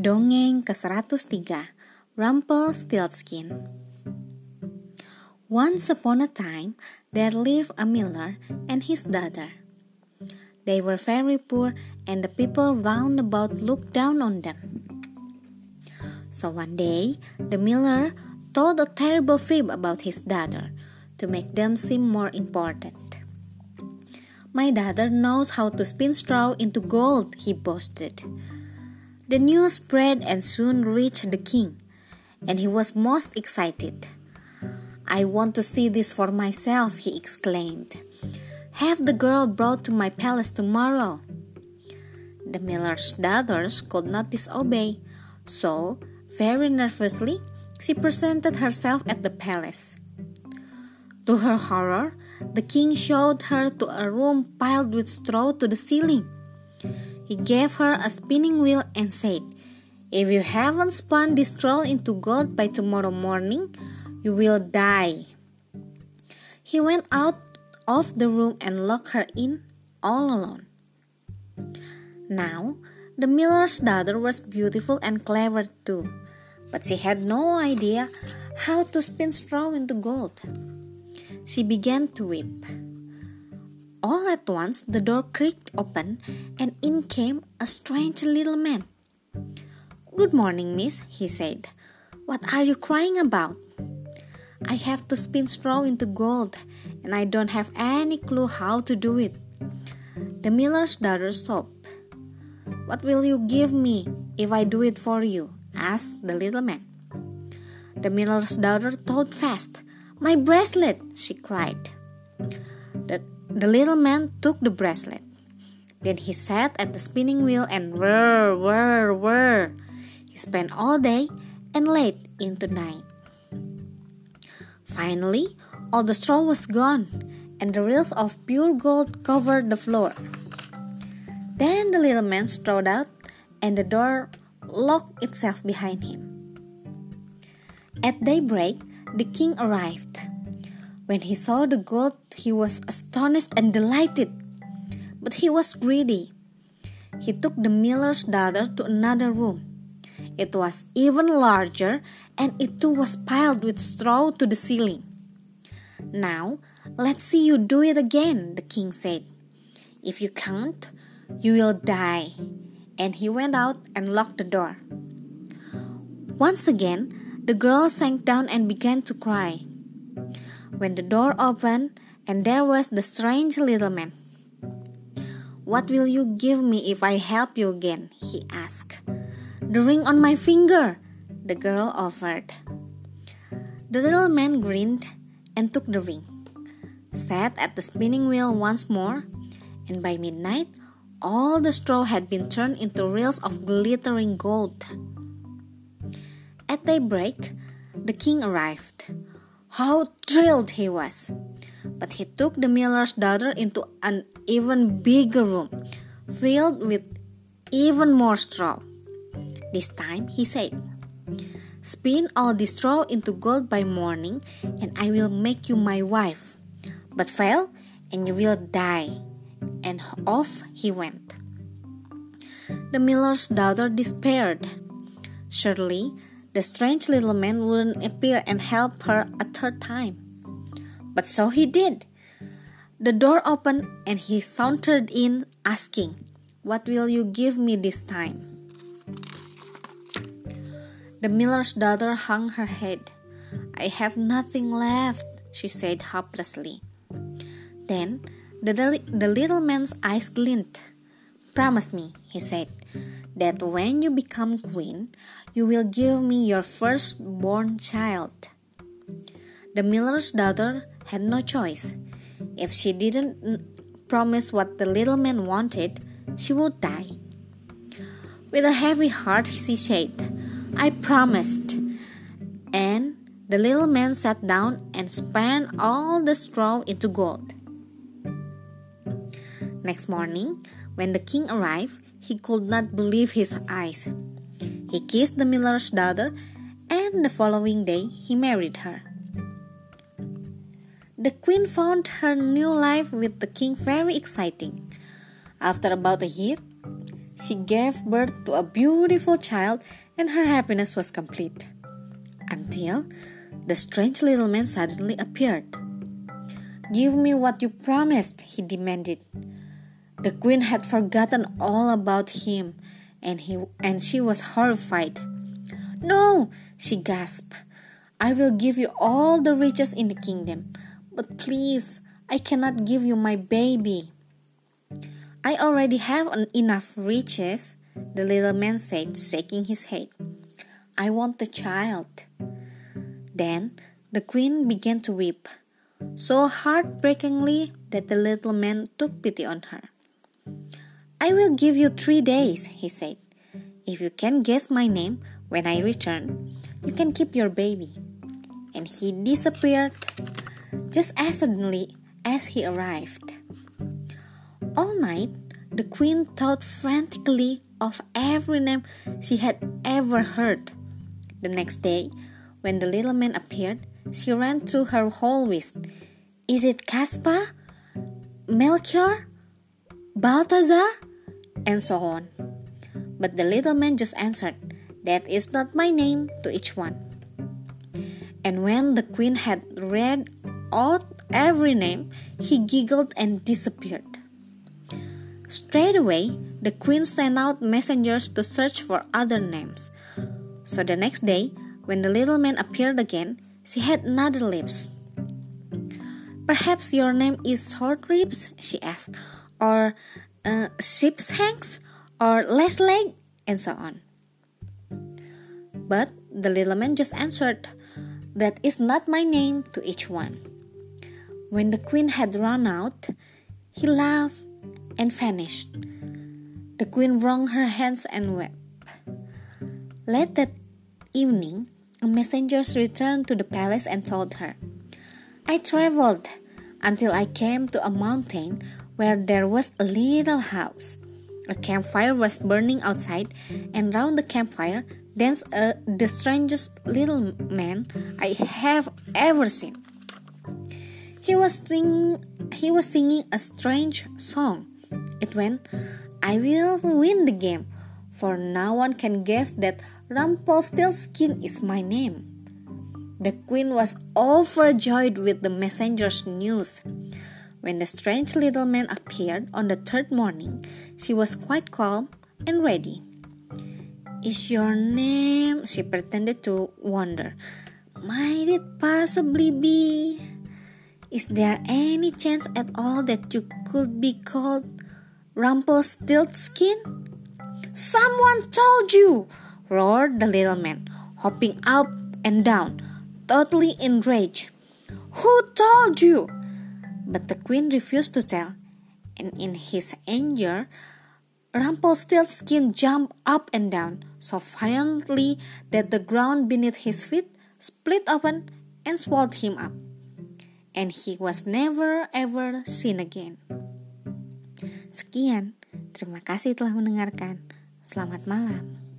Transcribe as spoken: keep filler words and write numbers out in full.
Dongeng ke seratus tiga, Rumpelstiltskin. Once upon a time, there lived a miller and his daughter. They were very poor, and the people round about looked down on them. So one day, the miller told a terrible fib about his daughter to make them seem more important. "My daughter knows how to spin straw into gold," he boasted. The news spread and soon reached the king, and he was most excited. "I want to see this for myself," he exclaimed. "Have the girl brought to my palace tomorrow." The miller's daughters could not disobey, so, very nervously, she presented herself at the palace. To her horror, the king showed her to a room piled with straw to the ceiling. He gave her a spinning wheel and said, "If you haven't spun this straw into gold by tomorrow morning, you will die." He went out of the room and locked her in all alone. Now, the miller's daughter was beautiful and clever too, but she had no idea how to spin straw into gold. She began to weep. All at once, the door creaked open, and in came a strange little man. "Good morning, miss," he said. "What are you crying about?" "I have to spin straw into gold, and I don't have any clue how to do it." The miller's daughter sobbed. "What will you give me if I do it for you?" asked the little man. The miller's daughter thought fast. "My bracelet!" she cried. The The little man took the bracelet. Then he sat at the spinning wheel and whirr, whirr, whirr. He spent all day and late into night. Finally, all the straw was gone, and the reels of pure gold covered the floor. Then the little man strode out, and the door locked itself behind him. At daybreak, the king arrived. When he saw the gold, he was astonished and delighted, but he was greedy. He took the miller's daughter to another room. It was even larger, and it too was piled with straw to the ceiling. "Now, let's see you do it again," the king said. "If you can't, you will die." And he went out and locked the door. Once again, the girl sank down and began to cry. When the door opened, and there was the strange little man. "What will you give me if I help you again?" he asked. "The ring on my finger," the girl offered. The little man grinned and took the ring, sat at the spinning wheel once more, and by midnight, all the straw had been turned into reels of glittering gold. At daybreak, the king arrived. How thrilled he was! But he took the miller's daughter into an even bigger room, filled with even more straw. This time, he said, "Spin all the straw into gold by morning, and I will make you my wife. But fail, and you will die." And off he went. The miller's daughter despaired. Surely, the strange little man wouldn't appear and help her a third time. But so he did. The door opened and he sauntered in, asking, "What will you give me this time?" The miller's daughter hung her head. "I have nothing left," she said hopelessly. Then the, li- the little man's eyes gleamed. "Promise me," he said, "that when you become queen, you will give me your firstborn child." The miller's daughter had no choice. If she didn't promise what the little man wanted, she would die. With a heavy heart, she said, "I promised." And the little man sat down and spun all the straw into gold. Next morning, when the king arrived, he could not believe his eyes. He kissed the miller's daughter, and the following day he married her. The queen found her new life with the king very exciting. After about a year, She gave birth to a beautiful child, and her happiness was complete. Until the strange little man suddenly appeared. "Give me what you promised," he demanded. The queen had forgotten all about him, and he and she was horrified. "No," she gasped. "I will give you all the riches in the kingdom, but please, I cannot give you my baby." "I already have enough riches," the little man said, shaking his head. "I want the child." Then the queen began to weep, so heartbreakingly that the little man took pity on her. "I will give you three days, he said. "If you can guess my name when I return, you can keep your baby." And he disappeared just as suddenly as he arrived. All night, the queen thought frantically of every name she had ever heard. The next day, when the little man appeared, she ran through her whole list. "Is it Caspar, Melchior, Balthazar?" and so on. But the little man just answered, "That is not my name," to each one. And when the queen had read out every name, he giggled and disappeared. Straight away, the queen sent out messengers to search for other names. So the next day, when the little man appeared again, she had another list. "Perhaps your name is Short Ribs," she asked, or uh, Sheep's Hanks, or Less Leg, and so on. But the little man just answered, "That is not my name," to each one. When the queen had run out, he laughed and vanished. The queen wrung her hands and wept. Late that evening, messengers returned to the palace and told her, "I traveled until I came to a mountain where there was a little house. A campfire was burning outside, and round the campfire danced uh, the strangest little man I have ever seen. He was singing, he was singing a strange song. It went, 'I will win the game, for no one can guess that Rumpelstiltskin is my name.'" The queen was overjoyed with the messenger's news. When the strange little man appeared on the third morning, she was quite calm and ready. "Is your name," she pretended to wonder, "might it possibly be? Is there any chance at all that you could be called Rumpelstiltskin?" "Someone told you!" roared the little man, hopping up and down, totally enraged. "Who told you?" But the queen refused to tell, and in his anger, Rumpelstiltskin jumped up and down so violently that the ground beneath his feet split open and swallowed him up, and he was never ever seen again. Sekian, terima kasih telah mendengarkan. Selamat malam.